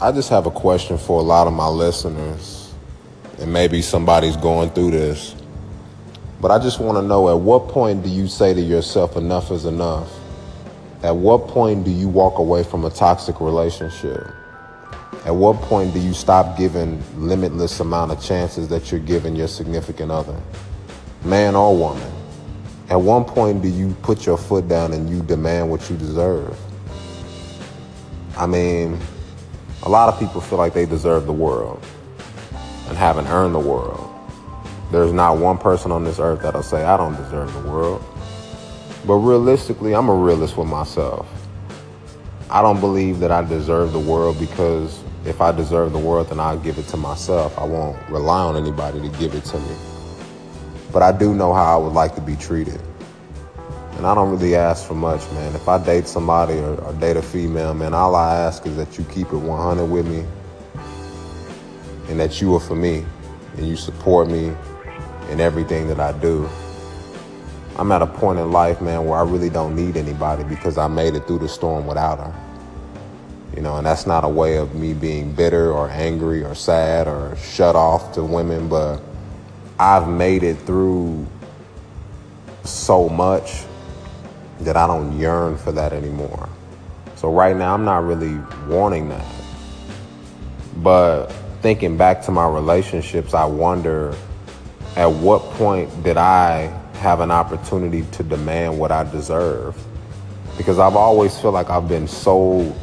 I just have a question for a lot of my listeners, and maybe somebody's going through this, but I just want to know, at what point do you say to yourself, enough is enough? At what point do you walk away from a toxic relationship? At what point do you stop giving limitless amount of chances that you're giving your significant other, man or woman? At one point do you put your foot down and you demand what you deserve? I mean, a lot of people feel like they deserve the world and haven't earned the world. There's not one person on this earth that'll say, I don't deserve the world. But realistically, I'm a realist with myself. I don't believe that I deserve the world, because if I deserve the world, then I'll give it to myself. I won't rely on anybody to give it to me. But I do know how I would like to be treated. And I don't really ask for much, man. If I date somebody or date a female, man, all I ask is that you keep it 100 with me, and that you are for me, and you support me in everything that I do. I'm at a point in life, man, where I really don't need anybody, because I made it through the storm without her. You know, and that's not a way of me being bitter or angry or sad or shut off to women, but I've made it through so much that I don't yearn for that anymore. So right now, I'm not really wanting that. But thinking back to my relationships, I wonder, at what point did I have an opportunity to demand what I deserve? Because I've always felt like I've been so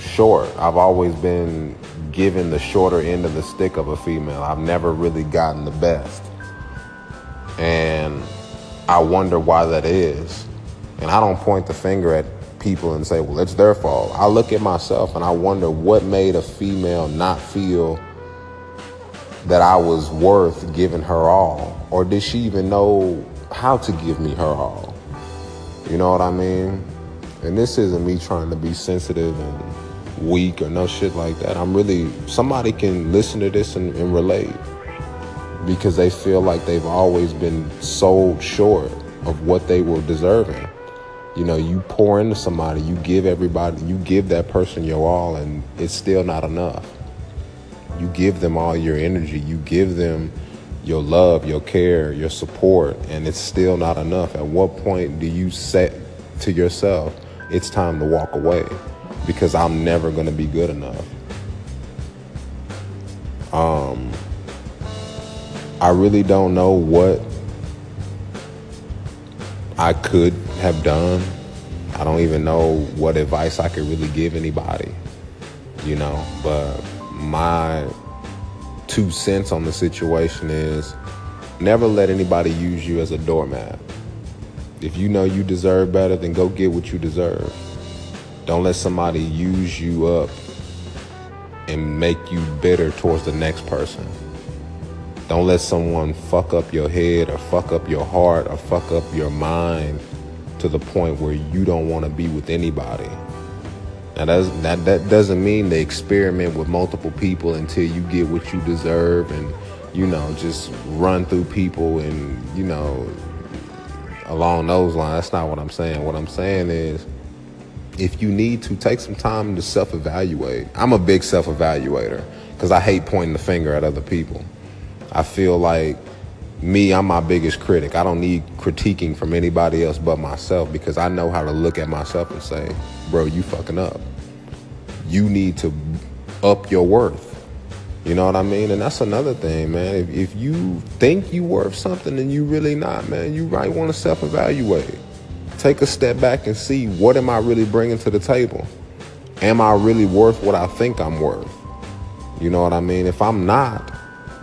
short. I've always been given the shorter end of the stick of a female. I've never really gotten the best. And I wonder why that is. And I don't point the finger at people and say, well, it's their fault. I look at myself and I wonder what made a female not feel that I was worth giving her all, or did she even know how to give me her all? You know what I mean? And this isn't me trying to be sensitive and weak or no shit like that. I'm really, somebody can listen to this and relate, because they feel like they've always been sold short of what they were deserving. You know, you pour into somebody, you give that person your all, and it's still not enough. You give them all your energy, you give them your love, your care, your support, and it's still not enough. At what point do you say to yourself, it's time to walk away, because I'm never going to be good enough? I really don't know what I could have done. I don't even know what advice I could really give anybody, you know, but my 2 cents on the situation is, never let anybody use you as a doormat. If you know you deserve better, then go get what you deserve. Don't let somebody use you up and make you bitter towards the next person. Don't let someone fuck up your head or fuck up your heart or fuck up your mind to the point where you don't want to be with anybody. Now, that doesn't mean they experiment with multiple people until you get what you deserve, and, you know, just run through people and, you know, along those lines. That's not what I'm saying. What I'm saying is, if you need to, take some time to self-evaluate. I'm a big self-evaluator, because I hate pointing the finger at other people. I feel like I'm my biggest critic. I don't need critiquing from anybody else but myself, because I know how to look at myself and say, bro, you fucking up. You need to up your worth. You know what I mean? And that's another thing, man. If you think you worth something and you really not, man, you might want to self-evaluate. Take a step back and see, what am I really bringing to the table? Am I really worth what I think I'm worth? You know what I mean? If I'm not,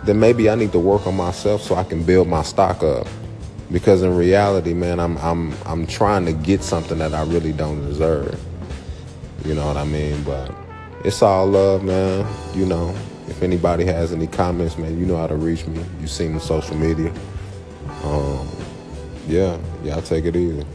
then maybe I need to work on myself so I can build my stock up. Because in reality, man, I'm trying to get something that I really don't deserve. You know what I mean? But it's all love, man. You know, if anybody has any comments, man, you know how to reach me. You've seen the social media. Yeah, y'all take it easy.